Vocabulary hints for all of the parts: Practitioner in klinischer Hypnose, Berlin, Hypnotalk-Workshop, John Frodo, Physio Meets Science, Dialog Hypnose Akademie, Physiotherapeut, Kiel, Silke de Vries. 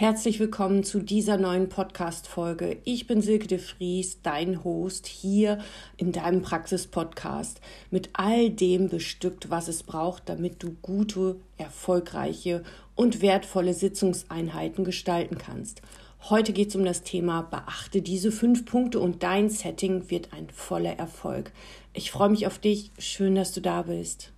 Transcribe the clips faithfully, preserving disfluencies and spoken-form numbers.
Herzlich willkommen zu dieser neuen Podcast-Folge. Ich bin Silke de Vries, dein Host hier in deinem Praxis-Podcast mit all dem bestückt, was es braucht, damit du gute, erfolgreiche und wertvolle Sitzungseinheiten gestalten kannst. Heute geht es um das Thema: Beachte diese fünf Punkte und dein Setting wird ein voller Erfolg. Ich freue mich auf dich. Schön, dass du da bist.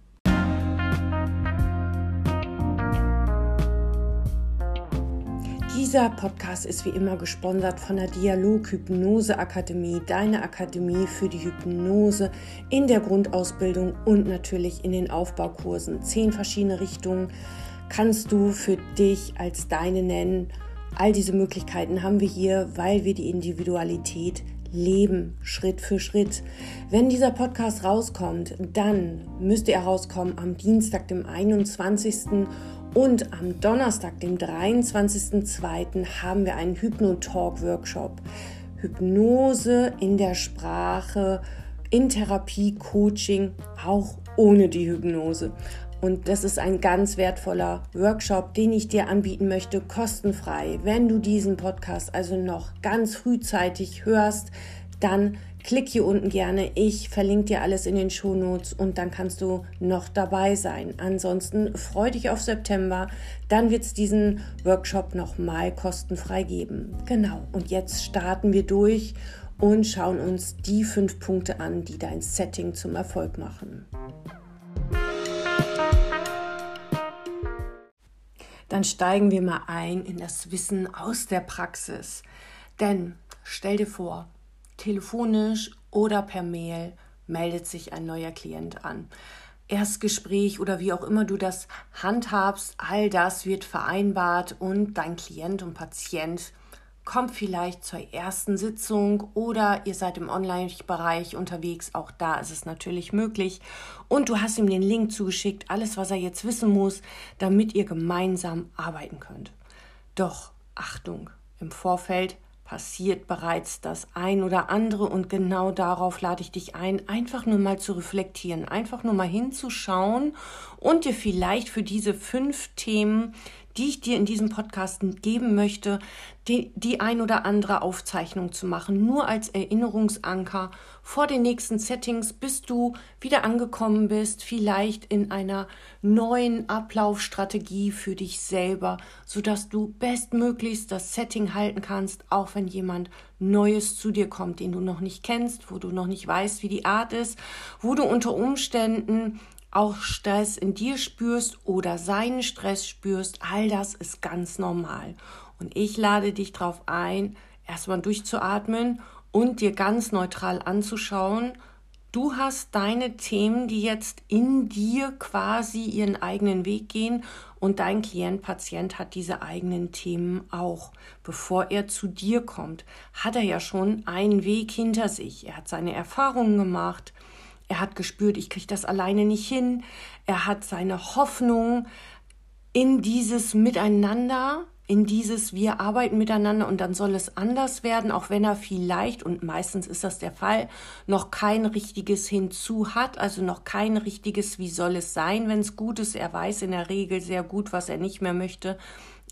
Dieser Podcast ist wie immer gesponsert von der Dialog Hypnose Akademie, deine Akademie für die Hypnose in der Grundausbildung und natürlich in den Aufbaukursen. Zehn verschiedene Richtungen kannst du für dich als deine nennen. All diese Möglichkeiten haben wir hier, weil wir die Individualität leben, Schritt für Schritt. Wenn dieser Podcast rauskommt, dann müsste er rauskommen am Dienstag, dem einundzwanzigsten und am Donnerstag, dem dreiundzwanzigsten zweiten haben wir einen Hypnotalk-Workshop. Hypnose in der Sprache, in Therapie, Coaching, auch ohne die Hypnose. Und das ist ein ganz wertvoller Workshop, den ich dir anbieten möchte, kostenfrei. Wenn du diesen Podcast also noch ganz frühzeitig hörst, dann klick hier unten gerne. Ich verlinke dir alles in den Shownotes und dann kannst du noch dabei sein. Ansonsten freu dich auf September, dann wird es diesen Workshop nochmal kostenfrei geben. Genau, und jetzt starten wir durch und schauen uns die fünf Punkte an, die dein Setting zum Erfolg machen. Dann steigen wir mal ein in das Wissen aus der Praxis. Denn stell dir vor, telefonisch oder per Mail meldet sich ein neuer Klient an. Erstgespräch oder wie auch immer du das handhabst, all das wird vereinbart und dein Klient und Patient kommt vielleicht zur ersten Sitzung oder ihr seid im Online-Bereich unterwegs, auch da ist es natürlich möglich. Und du hast ihm den Link zugeschickt, alles, was er jetzt wissen muss, damit ihr gemeinsam arbeiten könnt. Doch Achtung, im Vorfeld passiert bereits das ein oder andere und genau darauf lade ich dich ein, einfach nur mal zu reflektieren, einfach nur mal hinzuschauen und dir vielleicht für diese fünf Themen, die ich dir in diesem Podcast geben möchte, die, die ein oder andere Aufzeichnung zu machen, nur als Erinnerungsanker vor den nächsten Settings, bis du wieder angekommen bist, vielleicht in einer neuen Ablaufstrategie für dich selber, sodass du bestmöglichst das Setting halten kannst, auch wenn jemand Neues zu dir kommt, den du noch nicht kennst, wo du noch nicht weißt, wie die Art ist, wo du unter Umständen auch Stress in dir spürst oder seinen Stress spürst, all das ist ganz normal. Und ich lade dich darauf ein, erstmal durchzuatmen und dir ganz neutral anzuschauen. Du hast deine Themen, die jetzt in dir quasi ihren eigenen Weg gehen und dein Klient, Patient hat diese eigenen Themen auch. Bevor er zu dir kommt, hat er ja schon einen Weg hinter sich. Er hat seine Erfahrungen gemacht. Er hat gespürt, ich kriege das alleine nicht hin. Er hat seine Hoffnung in dieses Miteinander, in dieses wir arbeiten miteinander und dann soll es anders werden, auch wenn er vielleicht, und meistens ist das der Fall, noch kein richtiges Hinzu hat, also noch kein richtiges, wie soll es sein, wenn es gut ist. Er weiß in der Regel sehr gut, was er nicht mehr möchte,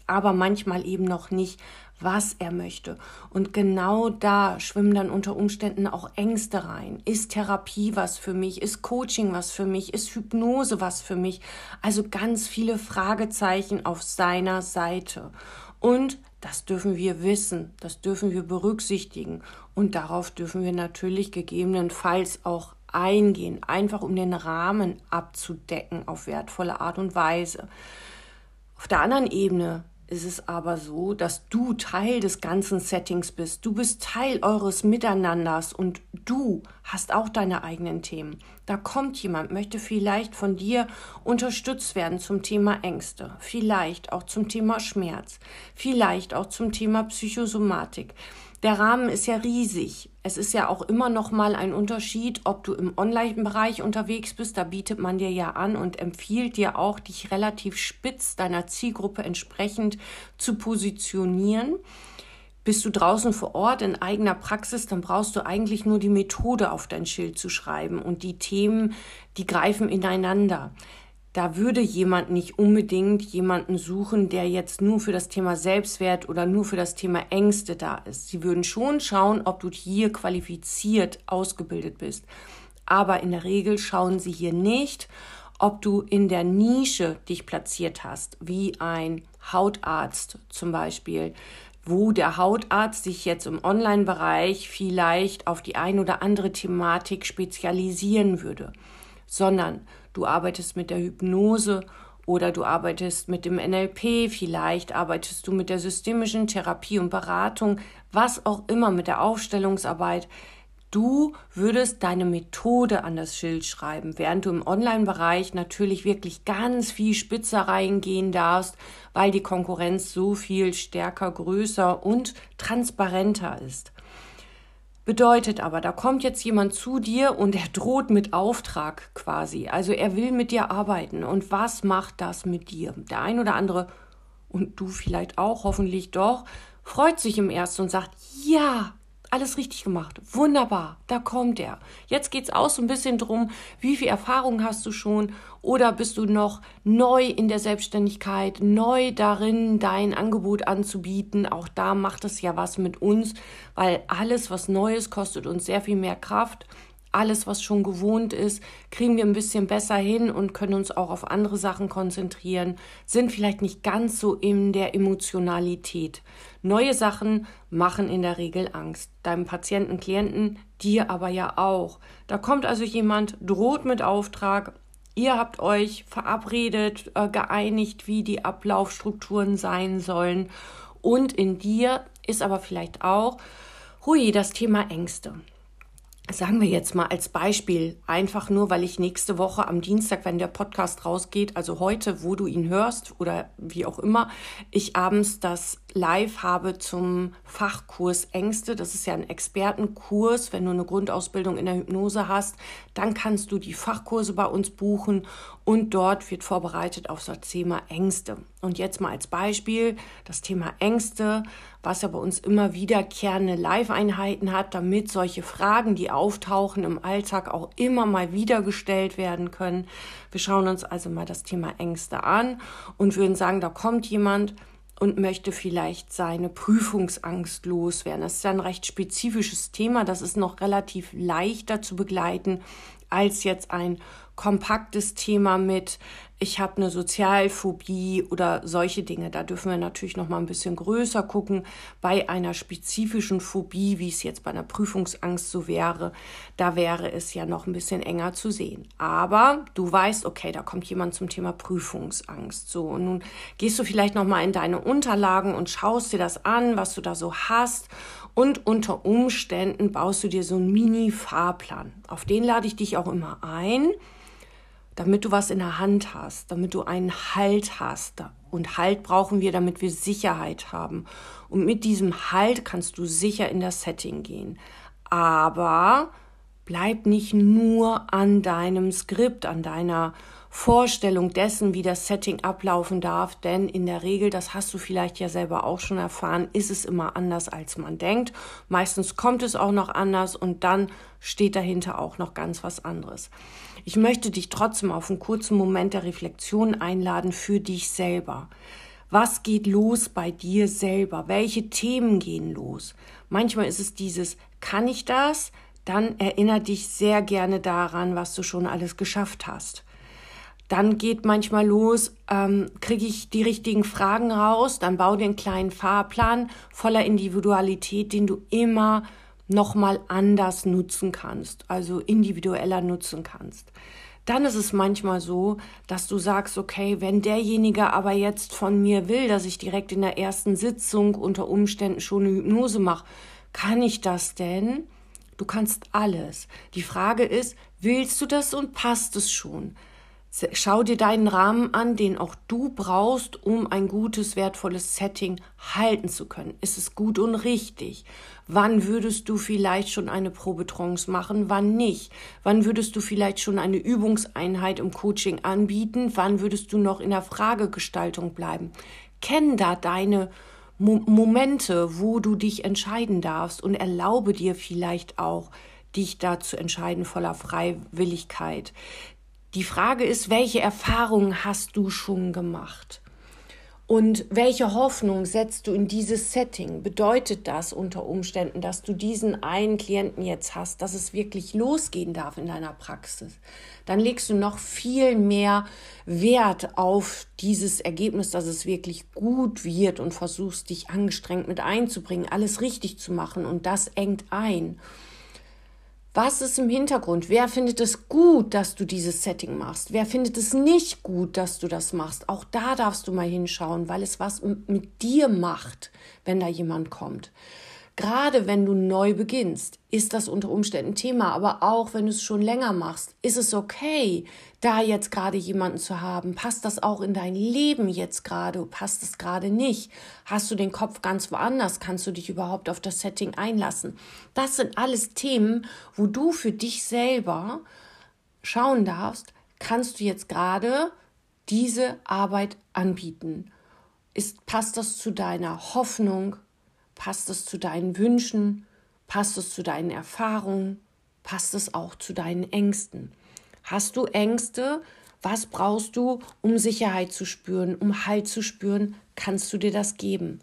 aber manchmal eben noch nicht, was er möchte. Und genau da schwimmen dann unter Umständen auch Ängste rein. Ist Therapie was für mich? Ist Coaching was für mich? Ist Hypnose was für mich? Also ganz viele Fragezeichen auf seiner Seite. Und das dürfen wir wissen, das dürfen wir berücksichtigen. Und darauf dürfen wir natürlich gegebenenfalls auch eingehen, einfach um den Rahmen abzudecken auf wertvolle Art und Weise. Auf der anderen Ebene ist es aber so, dass du Teil des ganzen Settings bist. Du bist Teil eures Miteinanders und du hast auch deine eigenen Themen. Da kommt jemand, möchte vielleicht von dir unterstützt werden zum Thema Ängste, vielleicht auch zum Thema Schmerz, vielleicht auch zum Thema Psychosomatik. Der Rahmen ist ja riesig. Es ist ja auch immer noch mal ein Unterschied, ob du im Online-Bereich unterwegs bist. Da bietet man dir ja an und empfiehlt dir auch, dich relativ spitz deiner Zielgruppe entsprechend zu positionieren. Bist du draußen vor Ort in eigener Praxis, dann brauchst du eigentlich nur die Methode auf dein Schild zu schreiben und die Themen, die greifen ineinander. da würde jemand nicht unbedingt jemanden suchen, der jetzt nur für das Thema Selbstwert oder nur für das Thema Ängste da ist. Sie würden schon schauen, ob du hier qualifiziert ausgebildet bist. Aber in der Regel schauen sie hier nicht, ob du in der Nische dich platziert hast, wie ein Hautarzt zum Beispiel, wo der Hautarzt sich jetzt im Online-Bereich vielleicht auf die ein oder andere Thematik spezialisieren würde, sondern du arbeitest mit der Hypnose oder du arbeitest mit dem N L P, vielleicht arbeitest du mit der systemischen Therapie und Beratung, was auch immer, mit der Aufstellungsarbeit. Du würdest deine Methode an das Schild schreiben, während du im Online-Bereich natürlich wirklich ganz viel spitzer reingehen darfst, weil die Konkurrenz so viel stärker, größer und transparenter ist. Bedeutet aber, da kommt jetzt jemand zu dir und er droht mit Auftrag quasi. Also er will mit dir arbeiten. Und was macht das mit dir? Der ein oder andere, und du vielleicht auch, hoffentlich doch, freut sich im Ersten und sagt, ja, alles richtig gemacht. Wunderbar, da kommt er. Jetzt geht es auch so ein bisschen drum, wie viel Erfahrung hast du schon oder bist du noch neu in der Selbstständigkeit, neu darin, dein Angebot anzubieten. Auch da macht es ja was mit uns, weil alles, was Neues, kostet uns sehr viel mehr Kraft. Alles, was schon gewohnt ist, kriegen wir ein bisschen besser hin und können uns auch auf andere Sachen konzentrieren, sind vielleicht nicht ganz so in der Emotionalität. Neue Sachen machen in der Regel Angst. Deinem Patienten, Klienten, dir aber ja auch. Da kommt also jemand, droht mit Auftrag. Ihr habt euch verabredet, äh, geeinigt, wie die Ablaufstrukturen sein sollen. Und in dir ist aber vielleicht auch, hui, das Thema Ängste. Sagen wir jetzt mal als Beispiel, einfach nur, weil ich nächste Woche am Dienstag, wenn der Podcast rausgeht, also heute, wo du ihn hörst oder wie auch immer, ich abends das live habe zum Fachkurs Ängste. Das ist ja ein Expertenkurs. Wenn du eine Grundausbildung in der Hypnose hast, dann kannst du die Fachkurse bei uns buchen und dort wird vorbereitet auf das Thema Ängste. Und jetzt mal als Beispiel das Thema Ängste, was ja bei uns immer wiederkehrende Live-Einheiten hat, damit solche Fragen, die auftauchen im Alltag, auch immer mal wieder gestellt werden können. Wir schauen uns also mal das Thema Ängste an und würden sagen, da kommt jemand und möchte vielleicht seine Prüfungsangst loswerden. Das ist ja ein recht spezifisches Thema. Das ist noch relativ leichter zu begleiten als jetzt ein kompaktes Thema mit, ich habe eine Sozialphobie oder solche Dinge. Da dürfen wir natürlich noch mal ein bisschen größer gucken. Bei einer spezifischen Phobie, wie es jetzt bei einer Prüfungsangst so wäre, da wäre es ja noch ein bisschen enger zu sehen. Aber du weißt, okay, da kommt jemand zum Thema Prüfungsangst. So, und nun gehst du vielleicht noch mal in deine Unterlagen und schaust dir das an, was du da so hast. Und unter Umständen baust du dir so einen Mini-Fahrplan. Auf den lade ich dich auch immer ein, damit du was in der Hand hast, damit du einen Halt hast. Und Halt brauchen wir, damit wir Sicherheit haben. Und mit diesem Halt kannst du sicher in das Setting gehen. Aber bleib nicht nur an deinem Skript, an deiner Vorstellung dessen, wie das Setting ablaufen darf, denn in der Regel, das hast du vielleicht ja selber auch schon erfahren, ist es immer anders, als man denkt. Meistens kommt es auch noch anders und dann steht dahinter auch noch ganz was anderes. Ich möchte dich trotzdem auf einen kurzen Moment der Reflexion einladen für dich selber. Was geht los bei dir selber? Welche Themen gehen los? Manchmal ist es dieses, kann ich das? Dann erinnere dich sehr gerne daran, was du schon alles geschafft hast. Dann geht manchmal los, ähm, kriege ich die richtigen Fragen raus, dann bau dir einen kleinen Fahrplan voller Individualität, den du immer nochmal anders nutzen kannst, also individueller nutzen kannst. Dann ist es manchmal so, dass du sagst, okay, wenn derjenige aber jetzt von mir will, dass ich direkt in der ersten Sitzung unter Umständen schon eine Hypnose mache, kann ich das denn? Du kannst alles. Die Frage ist, willst du das und passt es schon? Schau dir deinen Rahmen an, den auch du brauchst, um ein gutes, wertvolles Setting halten zu können. Ist es gut und richtig? Wann würdest du vielleicht schon eine Probetrance machen, wann nicht? Wann würdest du vielleicht schon eine Übungseinheit im Coaching anbieten? Wann würdest du noch in der Fragegestaltung bleiben? Kenn da deine Mo- Momente, wo du dich entscheiden darfst und erlaube dir vielleicht auch, dich da zu entscheiden voller Freiwilligkeit. Die Frage ist, welche Erfahrungen hast du schon gemacht? Und welche Hoffnung setzt du in dieses Setting? Bedeutet das unter Umständen, dass du diesen einen Klienten jetzt hast, dass es wirklich losgehen darf in deiner Praxis? Dann legst du noch viel mehr Wert auf dieses Ergebnis, dass es wirklich gut wird und versuchst, dich angestrengt mit einzubringen, alles richtig zu machen, und das engt ein. Was ist im Hintergrund? Wer findet es gut, dass du dieses Setting machst? Wer findet es nicht gut, dass du das machst? Auch da darfst du mal hinschauen, weil es was mit dir macht, wenn da jemand kommt. Gerade wenn du neu beginnst, ist das unter Umständen Thema. Aber auch wenn du es schon länger machst, ist es okay, da jetzt gerade jemanden zu haben? Passt das auch in dein Leben jetzt gerade? Passt es gerade nicht? Hast du den Kopf ganz woanders? Kannst du dich überhaupt auf das Setting einlassen? Das sind alles Themen, wo du für dich selber schauen darfst, kannst du jetzt gerade diese Arbeit anbieten? Ist, passt das zu deiner Hoffnung? Passt es zu deinen Wünschen? Passt es zu deinen Erfahrungen? Passt es auch zu deinen Ängsten? Hast du Ängste? Was brauchst du, um Sicherheit zu spüren, um Halt zu spüren? Kannst du dir das geben?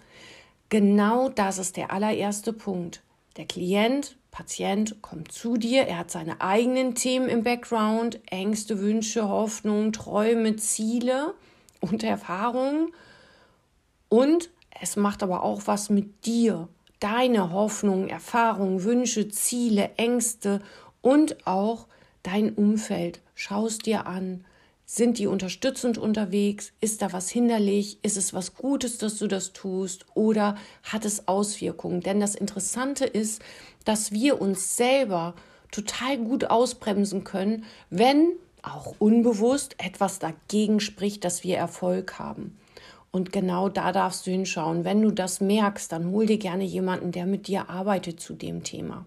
Genau das ist der allererste Punkt. Der Klient, Patient kommt zu dir, er hat seine eigenen Themen im Background, Ängste, Wünsche, Hoffnungen, Träume, Ziele und Erfahrungen, und es macht aber auch was mit dir, deine Hoffnungen, Erfahrungen, Wünsche, Ziele, Ängste und auch dein Umfeld. Schau es dir an, sind die unterstützend unterwegs, ist da was hinderlich, ist es was Gutes, dass du das tust, oder hat es Auswirkungen? Denn das Interessante ist, dass wir uns selber total gut ausbremsen können, wenn auch unbewusst etwas dagegen spricht, dass wir Erfolg haben. Und genau da darfst du hinschauen. Wenn du das merkst, dann hol dir gerne jemanden, der mit dir arbeitet zu dem Thema.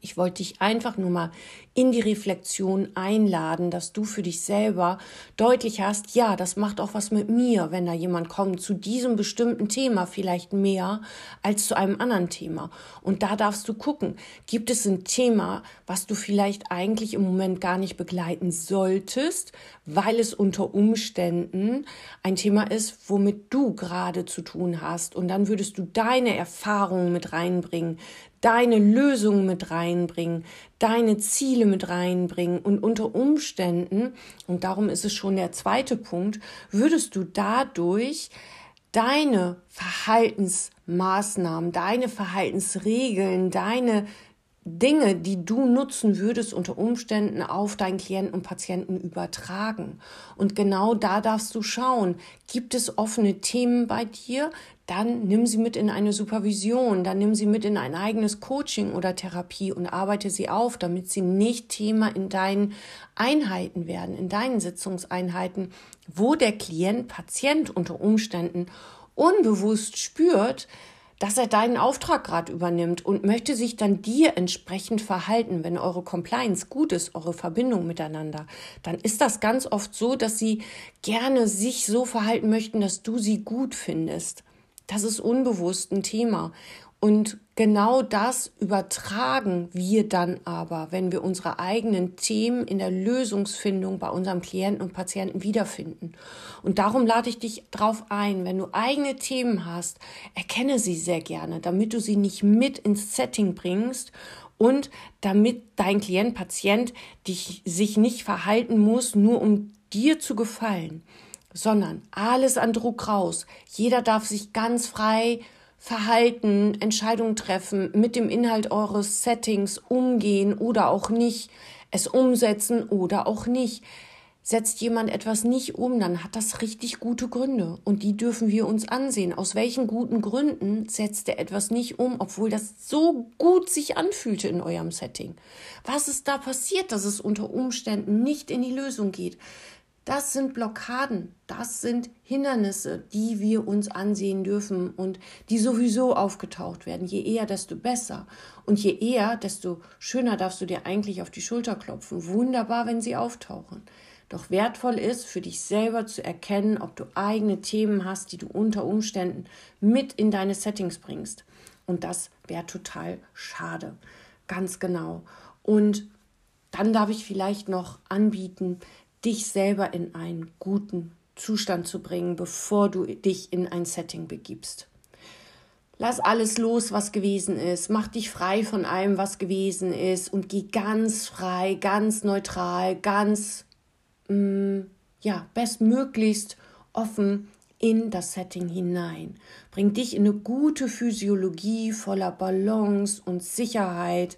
Ich wollte dich einfach nur mal in die Reflexion einladen, dass du für dich selber deutlich hast, ja, das macht auch was mit mir, wenn da jemand kommt, zu diesem bestimmten Thema vielleicht mehr als zu einem anderen Thema. Und da darfst du gucken, gibt es ein Thema, was du vielleicht eigentlich im Moment gar nicht begleiten solltest, weil es unter Umständen ein Thema ist, womit du gerade zu tun hast. Und dann würdest du deine Erfahrungen mit reinbringen, deine Lösungen mit reinbringen, deine Ziele mit reinbringen, und unter Umständen, und darum ist es schon der zweite Punkt, würdest du dadurch deine Verhaltensmaßnahmen, deine Verhaltensregeln, deine Dinge, die du nutzen würdest, unter Umständen auf deinen Klienten und Patienten übertragen. Und genau da darfst du schauen, gibt es offene Themen bei dir, dann nimm sie mit in eine Supervision, dann nimm sie mit in ein eigenes Coaching oder Therapie und arbeite sie auf, damit sie nicht Thema in deinen Einheiten werden, in deinen Sitzungseinheiten, wo der Klient, Patient unter Umständen unbewusst spürt, dass er deinen Auftrag gerade übernimmt und möchte sich dann dir entsprechend verhalten. Wenn eure Compliance gut ist, eure Verbindung miteinander, dann ist das ganz oft so, dass sie gerne sich so verhalten möchten, dass du sie gut findest. Das ist unbewusst ein Thema. Und genau das übertragen wir dann aber, wenn wir unsere eigenen Themen in der Lösungsfindung bei unserem Klienten und Patienten wiederfinden. Und darum lade ich dich drauf ein, wenn du eigene Themen hast, erkenne sie sehr gerne, damit du sie nicht mit ins Setting bringst und damit dein Klient, Patient dich, sich nicht verhalten muss, nur um dir zu gefallen, sondern alles an Druck raus. Jeder darf sich ganz frei verhalten, Entscheidungen treffen, mit dem Inhalt eures Settings umgehen oder auch nicht, es umsetzen oder auch nicht. Setzt jemand etwas nicht um, dann hat das richtig gute Gründe, und die dürfen wir uns ansehen. Aus welchen guten Gründen setzt er etwas nicht um, obwohl das so gut sich anfühlte in eurem Setting? Was ist da passiert, dass es unter Umständen nicht in die Lösung geht? Das sind Blockaden, das sind Hindernisse, die wir uns ansehen dürfen und die sowieso aufgetaucht werden. Je eher, desto besser. Und je eher, desto schöner darfst du dir eigentlich auf die Schulter klopfen. Wunderbar, wenn sie auftauchen. Doch wertvoll ist, für dich selber zu erkennen, ob du eigene Themen hast, die du unter Umständen mit in deine Settings bringst. Und das wäre total schade. Ganz genau. Und Dann darf ich vielleicht noch anbieten, dich selber in einen guten Zustand zu bringen, bevor du dich in ein Setting begibst. Lass alles los, was gewesen ist, mach dich frei von allem, was gewesen ist und geh ganz frei, ganz neutral, ganz mh, ja, bestmöglichst offen in das Setting hinein. Bring dich in eine gute Physiologie voller Balance und Sicherheit.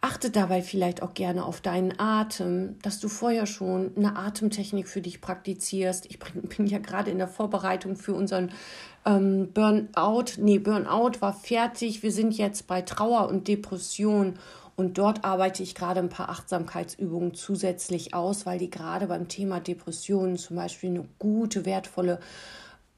Achte dabei vielleicht auch gerne auf deinen Atem, dass du vorher schon eine Atemtechnik für dich praktizierst. Ich bin ja gerade in der Vorbereitung für unseren ähm, Burnout. Nee, Burnout war fertig. Wir sind jetzt bei Trauer und Depression und dort arbeite ich gerade ein paar Achtsamkeitsübungen zusätzlich aus, weil die gerade beim Thema Depressionen zum Beispiel eine gute, wertvolle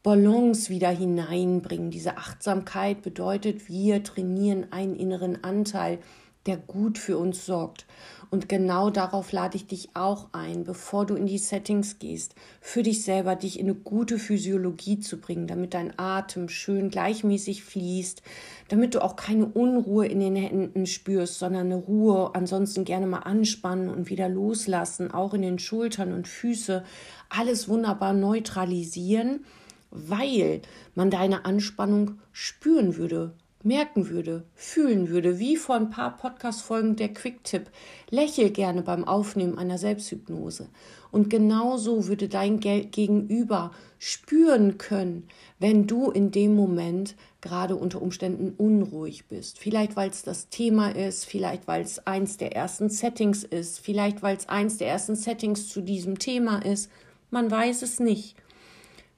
Balance wieder hineinbringen. Diese Achtsamkeit bedeutet, wir trainieren einen inneren Anteil, der gut für uns sorgt. Und genau darauf lade ich dich auch ein, bevor du in die Settings gehst, für dich selber, dich in eine gute Physiologie zu bringen, damit dein Atem schön gleichmäßig fließt, damit du auch keine Unruhe in den Händen spürst, sondern eine Ruhe, ansonsten gerne mal anspannen und wieder loslassen, auch in den Schultern und Füße, alles wunderbar neutralisieren, weil man deine Anspannung spüren würde, merken würde, fühlen würde, wie vor ein paar Podcast-Folgen der Quick-Tipp, lächel gerne beim Aufnehmen einer Selbsthypnose. Und genauso würde dein Gegenüber spüren können, wenn du in dem Moment gerade unter Umständen unruhig bist. Vielleicht, weil es das Thema ist, vielleicht, weil es eins der ersten Settings ist, vielleicht, weil es eins der ersten Settings zu diesem Thema ist. Man weiß es nicht.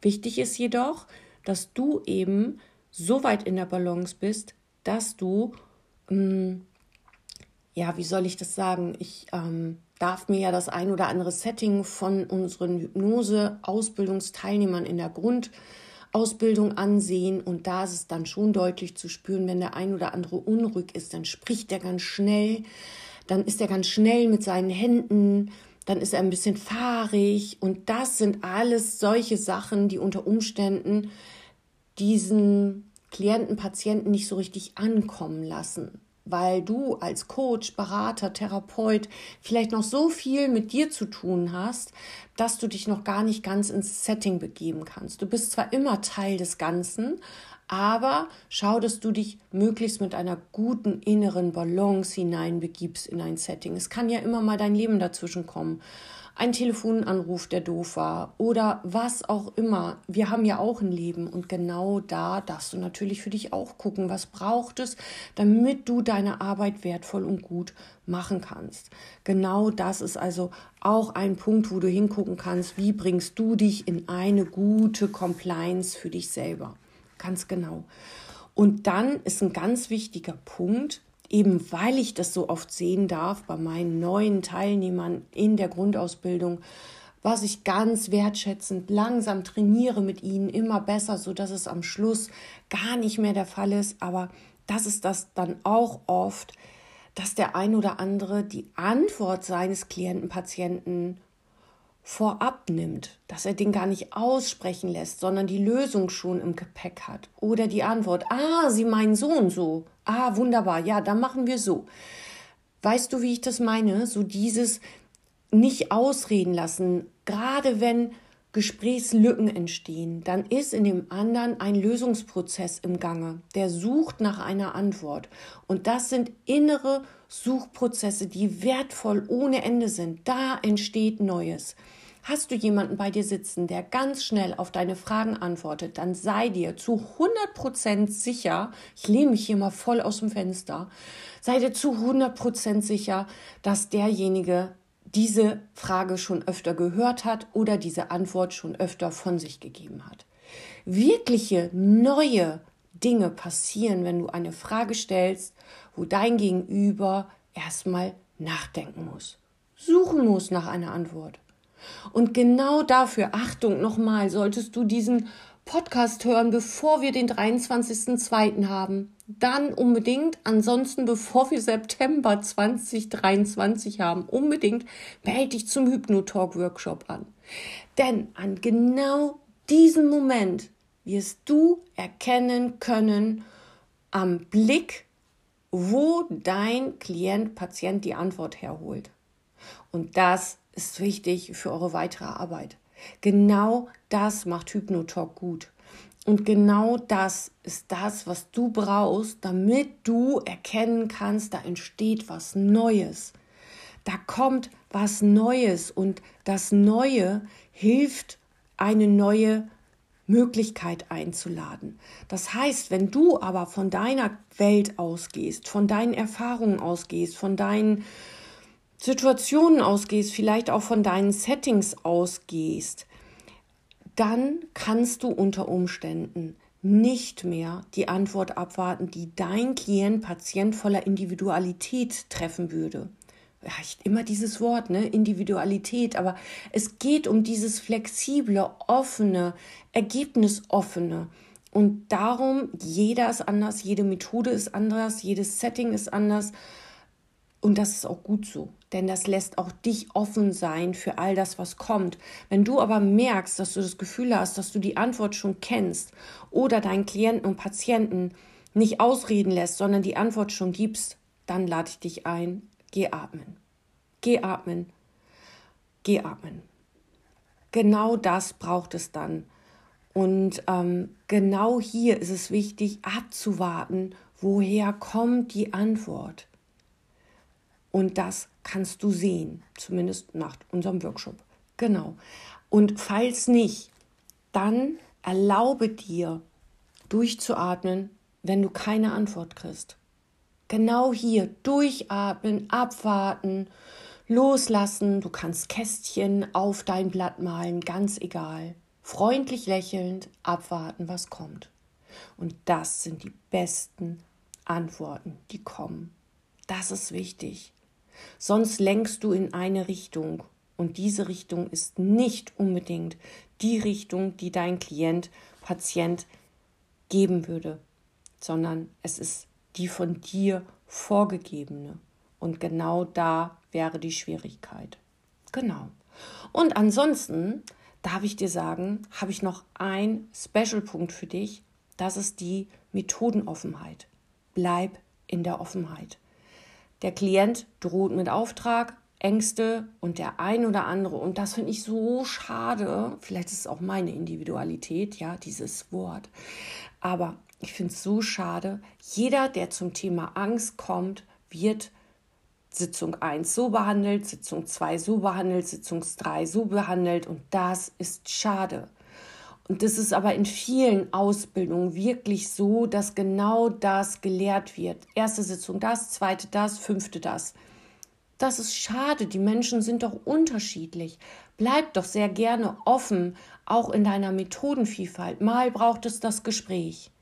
Wichtig ist jedoch, dass du eben so weit in der Balance bist, dass du, ähm, ja, wie soll ich das sagen, ich ähm, darf mir ja das ein oder andere Setting von unseren Hypnose-Ausbildungsteilnehmern in der Grundausbildung ansehen und da ist es dann schon deutlich zu spüren, wenn der ein oder andere unruhig ist, dann spricht er ganz schnell, dann ist er ganz schnell mit seinen Händen, dann ist er ein bisschen fahrig und das sind alles solche Sachen, die unter Umständen diesen Klienten, Patienten nicht so richtig ankommen lassen, weil du als Coach, Berater, Therapeut vielleicht noch so viel mit dir zu tun hast, dass du dich noch gar nicht ganz ins Setting begeben kannst. Du bist zwar immer Teil des Ganzen, aber schau, dass du dich möglichst mit einer guten inneren Balance hineinbegibst in ein Setting. Es kann ja immer mal dein Leben dazwischen kommen. Ein Telefonanruf, der doof war oder was auch immer. Wir haben ja auch ein Leben und genau da darfst du natürlich für dich auch gucken, was braucht es, damit du deine Arbeit wertvoll und gut machen kannst. Genau das ist also auch ein Punkt, wo du hingucken kannst, wie bringst du dich in eine gute Compliance für dich selber. Ganz genau. Und dann ist ein ganz wichtiger Punkt, eben weil ich das so oft sehen darf bei meinen neuen Teilnehmern in der Grundausbildung, was ich ganz wertschätzend langsam trainiere mit ihnen immer besser, sodass es am Schluss gar nicht mehr der Fall ist. Aber das ist das dann auch oft, dass der ein oder andere die Antwort seines Klienten, Patienten vorab nimmt, dass er den gar nicht aussprechen lässt, sondern die Lösung schon im Gepäck hat oder die Antwort, ah, Sie meinen so und so, ah, wunderbar, ja, dann machen wir so. Weißt du, wie ich das meine? So dieses nicht ausreden lassen, gerade wenn Gesprächslücken entstehen, dann ist in dem anderen ein Lösungsprozess im Gange, der sucht nach einer Antwort. Und das sind innere Suchprozesse, die wertvoll ohne Ende sind. Da entsteht Neues. Hast du jemanden bei dir sitzen, der ganz schnell auf deine Fragen antwortet, dann sei dir zu hundert Prozent sicher, ich lehne mich hier mal voll aus dem Fenster, sei dir zu hundert Prozent sicher, dass derjenige diese Frage schon öfter gehört hat oder diese Antwort schon öfter von sich gegeben hat. Wirkliche neue Dinge passieren, wenn du eine Frage stellst, wo dein Gegenüber erstmal nachdenken muss, suchen muss nach einer Antwort. Und genau dafür, Achtung nochmal, solltest du diesen Podcast hören, bevor wir den dreiundzwanzigsten zweiten haben. Dann unbedingt, ansonsten bevor wir September zwanzig dreiundzwanzig haben, unbedingt melde dich zum Hypnotalk-Workshop an. Denn an genau diesem Moment wirst du erkennen können am Blick, wo dein Klient, Patient die Antwort herholt. Und das ist wichtig für eure weitere Arbeit. Genau das macht Hypnotalk gut. Und genau das ist das, was du brauchst, damit du erkennen kannst, da entsteht was Neues. Da kommt was Neues und das Neue hilft, eine neue Möglichkeit einzuladen. Das heißt, wenn du aber von deiner Welt ausgehst, von deinen Erfahrungen ausgehst, von deinen Situationen ausgehst, vielleicht auch von deinen Settings ausgehst, dann kannst du unter Umständen nicht mehr die Antwort abwarten, die dein Klient, Patient voller Individualität treffen würde. Ja, ich, immer dieses Wort, ne? Individualität, aber es geht um dieses flexible, offene, ergebnisoffene. Und darum, jeder ist anders, jede Methode ist anders, jedes Setting ist anders. Und das ist auch gut so, denn das lässt auch dich offen sein für all das, was kommt. Wenn du aber merkst, dass du das Gefühl hast, dass du die Antwort schon kennst oder deinen Klienten und Patienten nicht ausreden lässt, sondern die Antwort schon gibst, dann lade ich dich ein, geh atmen, geh atmen, geh atmen. Genau das braucht es dann. Und ähm, genau hier ist es wichtig, abzuwarten, woher kommt die Antwort. Und das kannst du sehen, zumindest nach unserem Workshop. Genau. Und falls nicht, dann erlaube dir, durchzuatmen, wenn du keine Antwort kriegst. Genau hier, durchatmen, abwarten, loslassen. Du kannst Kästchen auf dein Blatt malen, ganz egal. Freundlich lächelnd, abwarten, was kommt. Und das sind die besten Antworten, die kommen. Das ist wichtig. Sonst lenkst du in eine Richtung und diese Richtung ist nicht unbedingt die Richtung, die dein Klient, Patient geben würde, sondern es ist die von dir vorgegebene und genau da wäre die Schwierigkeit. Genau. Und ansonsten darf ich dir sagen, habe ich noch einen Special-Punkt für dich, das ist die Methodenoffenheit. Bleib in der Offenheit. Der Klient droht mit Auftrag, Ängste und der ein oder andere. Und das finde ich so schade. Vielleicht ist es auch meine Individualität, ja, dieses Wort. Aber ich finde es so schade. Jeder, der zum Thema Angst kommt, wird Sitzung eins so behandelt, Sitzung zwei so behandelt, Sitzung drei so behandelt. Und das ist schade. Und das ist aber in vielen Ausbildungen wirklich so, dass genau das gelehrt wird. Erste Sitzung das, zweite das, fünfte das. Das ist schade, die Menschen sind doch unterschiedlich. Bleib doch sehr gerne offen, auch in deiner Methodenvielfalt. Mal braucht es das Gespräch,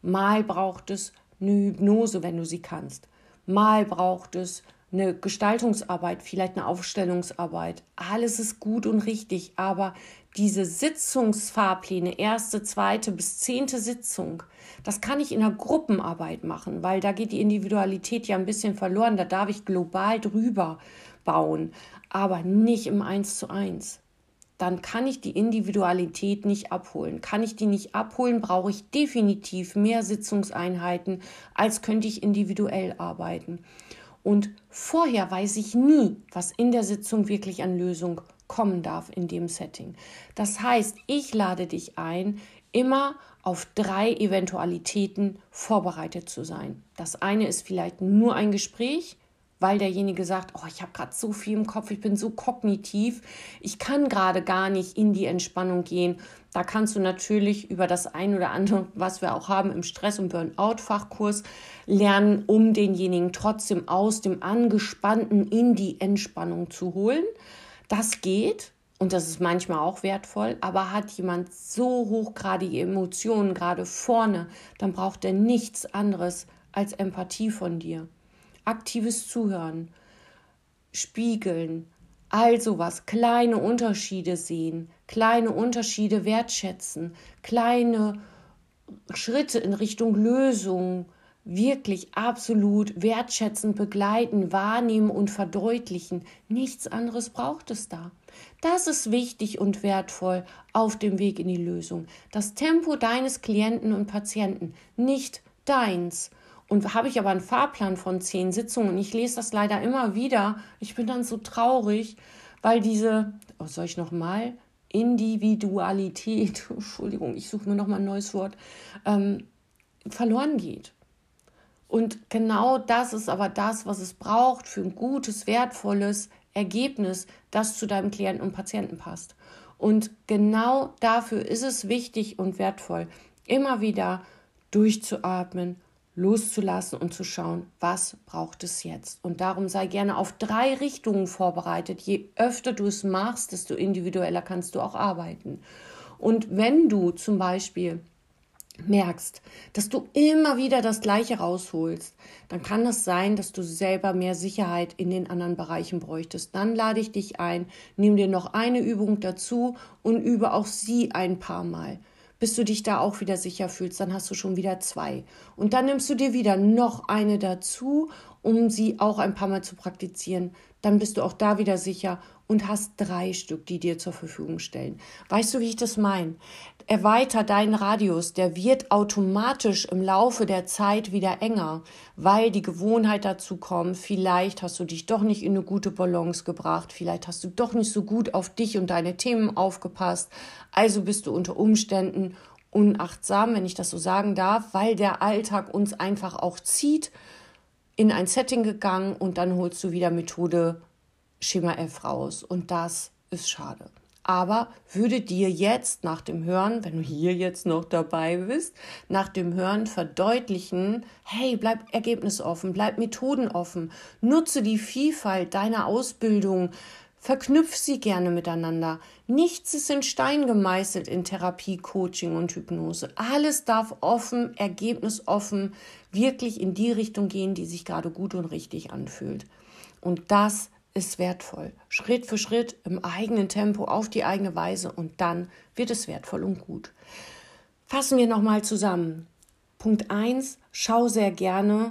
mal braucht es eine Hypnose, wenn du sie kannst. Mal braucht es eine Gestaltungsarbeit, vielleicht eine Aufstellungsarbeit. Alles ist gut und richtig, aber diese Sitzungsfahrpläne, erste, zweite bis zehnte Sitzung, das kann ich in der Gruppenarbeit machen, weil da geht die Individualität ja ein bisschen verloren. Da darf ich global drüber bauen, aber nicht im eins zu eins. Dann kann ich die Individualität nicht abholen. Kann ich die nicht abholen, brauche ich definitiv mehr Sitzungseinheiten, als könnte ich individuell arbeiten. Und vorher weiß ich nie, was in der Sitzung wirklich an Lösung kommen darf in dem Setting. Das heißt, ich lade dich ein, immer auf drei Eventualitäten vorbereitet zu sein. Das eine ist vielleicht nur ein Gespräch, weil derjenige sagt, oh, ich habe gerade so viel im Kopf, ich bin so kognitiv, ich kann gerade gar nicht in die Entspannung gehen. Da kannst du natürlich über das ein oder andere, was wir auch haben im Stress- und Burnout-Fachkurs, lernen, um denjenigen trotzdem aus dem Angespannten in die Entspannung zu holen. Das geht und das ist manchmal auch wertvoll, aber hat jemand so hochgradige Emotionen gerade vorne, dann braucht er nichts anderes als Empathie von dir. Aktives Zuhören, Spiegeln, all sowas, kleine Unterschiede sehen, kleine Unterschiede wertschätzen, kleine Schritte in Richtung Lösung, wirklich absolut wertschätzend begleiten, wahrnehmen und verdeutlichen. Nichts anderes braucht es da. Das ist wichtig und wertvoll auf dem Weg in die Lösung. Das Tempo deines Klienten und Patienten, nicht deins. Und habe ich aber einen Fahrplan von zehn Sitzungen und ich lese das leider immer wieder, ich bin dann so traurig, weil diese, oh, soll ich nochmal, Individualität, Entschuldigung, ich suche mir nochmal ein neues Wort, ähm, verloren geht. Und genau das ist aber das, was es braucht für ein gutes, wertvolles Ergebnis, das zu deinem Klienten und Patienten passt. Und genau dafür ist es wichtig und wertvoll, immer wieder durchzuatmen, loszulassen und zu schauen, was braucht es jetzt. Und darum sei gerne auf drei Richtungen vorbereitet. Je öfter du es machst, desto individueller kannst du auch arbeiten. Und wenn du zum Beispiel merkst, dass du immer wieder das Gleiche rausholst, dann kann das sein, dass du selber mehr Sicherheit in den anderen Bereichen bräuchtest. Dann lade ich dich ein, nimm dir noch eine Übung dazu und übe auch sie ein paar Mal. Bis du dich da auch wieder sicher fühlst, dann hast du schon wieder zwei. Und dann nimmst du dir wieder noch eine dazu, um sie auch ein paar Mal zu praktizieren. Dann bist du auch da wieder sicher und hast drei Stück, die dir zur Verfügung stellen. Weißt du, wie ich das meine? Erweiter deinen Radius, der wird automatisch im Laufe der Zeit wieder enger, weil die Gewohnheit dazu kommt, vielleicht hast du dich doch nicht in eine gute Balance gebracht, vielleicht hast du doch nicht so gut auf dich und deine Themen aufgepasst, also bist du unter Umständen unachtsam, wenn ich das so sagen darf, weil der Alltag uns einfach auch zieht, in ein Setting gegangen und dann holst du wieder Methode Schema F raus und das ist schade. Aber würde dir jetzt nach dem Hören, wenn du hier jetzt noch dabei bist, nach dem Hören verdeutlichen, hey, bleib ergebnisoffen, bleib methodenoffen, nutze die Vielfalt deiner Ausbildung, verknüpf sie gerne miteinander. Nichts ist in Stein gemeißelt in Therapie, Coaching und Hypnose. Alles darf offen, ergebnisoffen, wirklich in die Richtung gehen, die sich gerade gut und richtig anfühlt. Und das ist wertvoll. Schritt für Schritt, im eigenen Tempo, auf die eigene Weise und dann wird es wertvoll und gut. Fassen wir nochmal zusammen. Punkt eins, schau sehr gerne,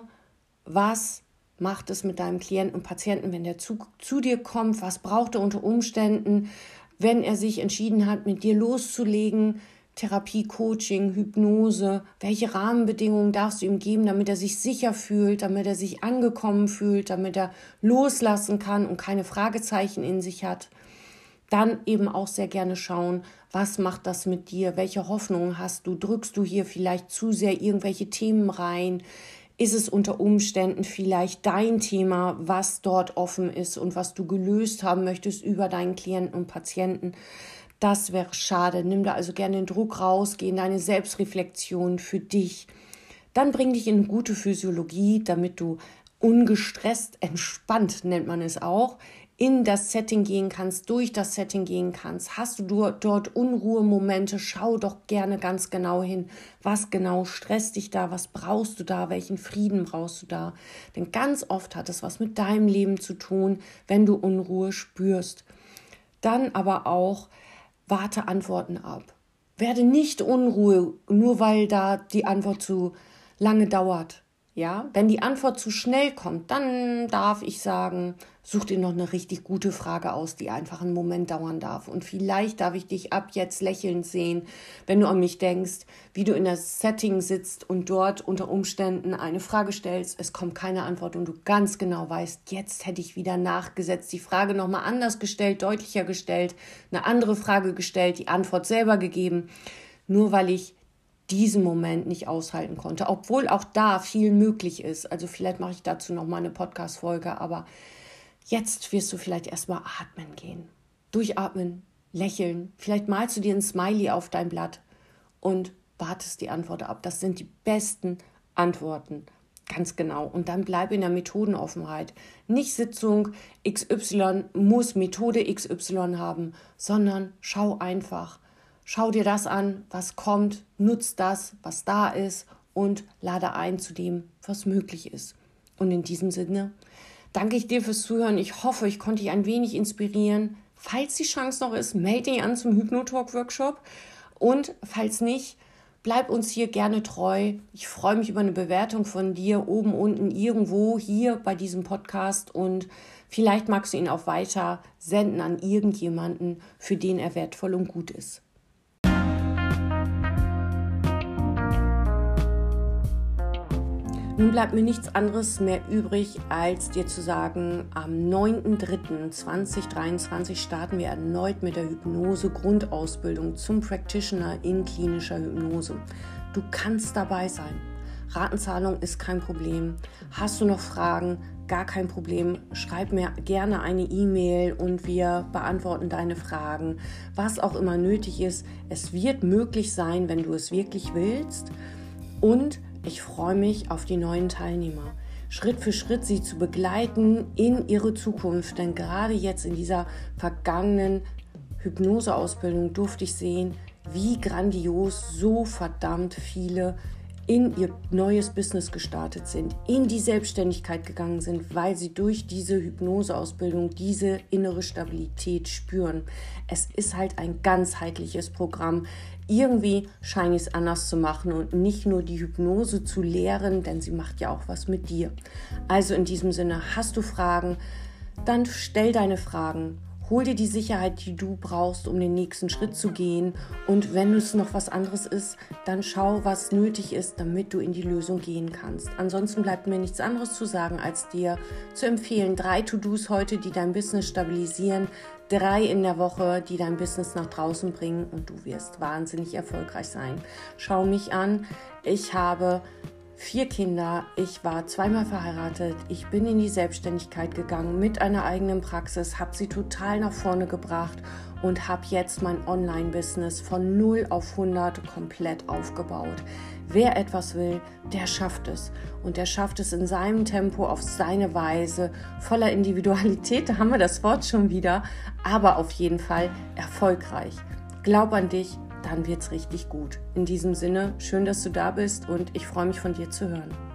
was macht es mit deinem Klienten und Patienten, wenn der zu, zu dir kommt, was braucht er unter Umständen, wenn er sich entschieden hat, mit dir loszulegen, Therapie, Coaching, Hypnose, welche Rahmenbedingungen darfst du ihm geben, damit er sich sicher fühlt, damit er sich angekommen fühlt, damit er loslassen kann und keine Fragezeichen in sich hat. Dann eben auch sehr gerne schauen, was macht das mit dir, welche Hoffnungen hast du, drückst du hier vielleicht zu sehr irgendwelche Themen rein, ist es unter Umständen vielleicht dein Thema, was dort offen ist und was du gelöst haben möchtest über deinen Klienten und Patienten. Das wäre schade. Nimm da also gerne den Druck raus, geh in deine Selbstreflexion für dich. Dann bring dich in eine gute Physiologie, damit du ungestresst, entspannt nennt man es auch, in das Setting gehen kannst, durch das Setting gehen kannst. Hast du dort Unruhemomente, schau doch gerne ganz genau hin, was genau stresst dich da, was brauchst du da, welchen Frieden brauchst du da. Denn ganz oft hat es was mit deinem Leben zu tun, wenn du Unruhe spürst. Dann aber auch, warte Antworten ab. Werde nicht unruhig, nur weil da die Antwort zu lange dauert. Ja? Wenn die Antwort zu schnell kommt, dann darf ich sagen, such dir noch eine richtig gute Frage aus, die einfach einen Moment dauern darf. Und vielleicht darf ich dich ab jetzt lächelnd sehen, wenn du an mich denkst, wie du in das Setting sitzt und dort unter Umständen eine Frage stellst, es kommt keine Antwort und du ganz genau weißt, jetzt hätte ich wieder nachgesetzt, die Frage nochmal anders gestellt, deutlicher gestellt, eine andere Frage gestellt, die Antwort selber gegeben, nur weil ich diesen Moment nicht aushalten konnte. Obwohl auch da viel möglich ist. Also vielleicht mache ich dazu nochmal eine Podcast-Folge, aber jetzt wirst du vielleicht erstmal atmen gehen, durchatmen, lächeln. Vielleicht malst du dir ein Smiley auf dein Blatt und wartest die Antwort ab. Das sind die besten Antworten, ganz genau. Und dann bleib in der Methodenoffenheit. Nicht Sitzung X Y muss Methode X Y haben, sondern schau einfach. Schau dir das an, was kommt, nutz das, was da ist und lade ein zu dem, was möglich ist. Und in diesem Sinne danke ich dir fürs Zuhören. Ich hoffe, ich konnte dich ein wenig inspirieren. Falls die Chance noch ist, melde dich an zum Hypnotalk-Workshop. Und falls nicht, bleib uns hier gerne treu. Ich freue mich über eine Bewertung von dir oben, unten, irgendwo hier bei diesem Podcast. Und vielleicht magst du ihn auch weiter senden an irgendjemanden, für den er wertvoll und gut ist. Nun bleibt mir nichts anderes mehr übrig, als dir zu sagen, am neunten dritten zweitausenddreiundzwanzig starten wir erneut mit der Hypnose-Grundausbildung zum Practitioner in klinischer Hypnose. Du kannst dabei sein. Ratenzahlung ist kein Problem. Hast du noch Fragen? Gar kein Problem. Schreib mir gerne eine E-Mail und wir beantworten deine Fragen. Was auch immer nötig ist, es wird möglich sein, wenn du es wirklich willst. Und ich freue mich auf die neuen Teilnehmer. Schritt für Schritt sie zu begleiten in ihre Zukunft. Denn gerade jetzt in dieser vergangenen Hypnoseausbildung durfte ich sehen, wie grandios so verdammt viele in ihr neues Business gestartet sind, in die Selbstständigkeit gegangen sind, weil sie durch diese Hypnoseausbildung diese innere Stabilität spüren. Es ist halt ein ganzheitliches Programm. Irgendwie scheint es anders zu machen und nicht nur die Hypnose zu lehren, denn sie macht ja auch was mit dir. Also in diesem Sinne, hast du Fragen, dann stell deine Fragen. Hol dir die Sicherheit, die du brauchst, um den nächsten Schritt zu gehen. Und wenn es noch was anderes ist, dann schau, was nötig ist, damit du in die Lösung gehen kannst. Ansonsten bleibt mir nichts anderes zu sagen, als dir zu empfehlen, drei To-Dos heute, die dein Business stabilisieren, drei in der Woche, die dein Business nach draußen bringen und du wirst wahnsinnig erfolgreich sein. Schau mich an. Ich habe vier Kinder, ich war zweimal verheiratet, ich bin in die Selbstständigkeit gegangen mit einer eigenen Praxis, habe sie total nach vorne gebracht und habe jetzt mein Online-Business von null auf hundert komplett aufgebaut. Wer etwas will, der schafft es. Und der schafft es in seinem Tempo, auf seine Weise, voller Individualität, da haben wir das Wort schon wieder, aber auf jeden Fall erfolgreich. Glaub an dich. Dann wird's richtig gut. In diesem Sinne, schön, dass du da bist und ich freue mich, von dir zu hören.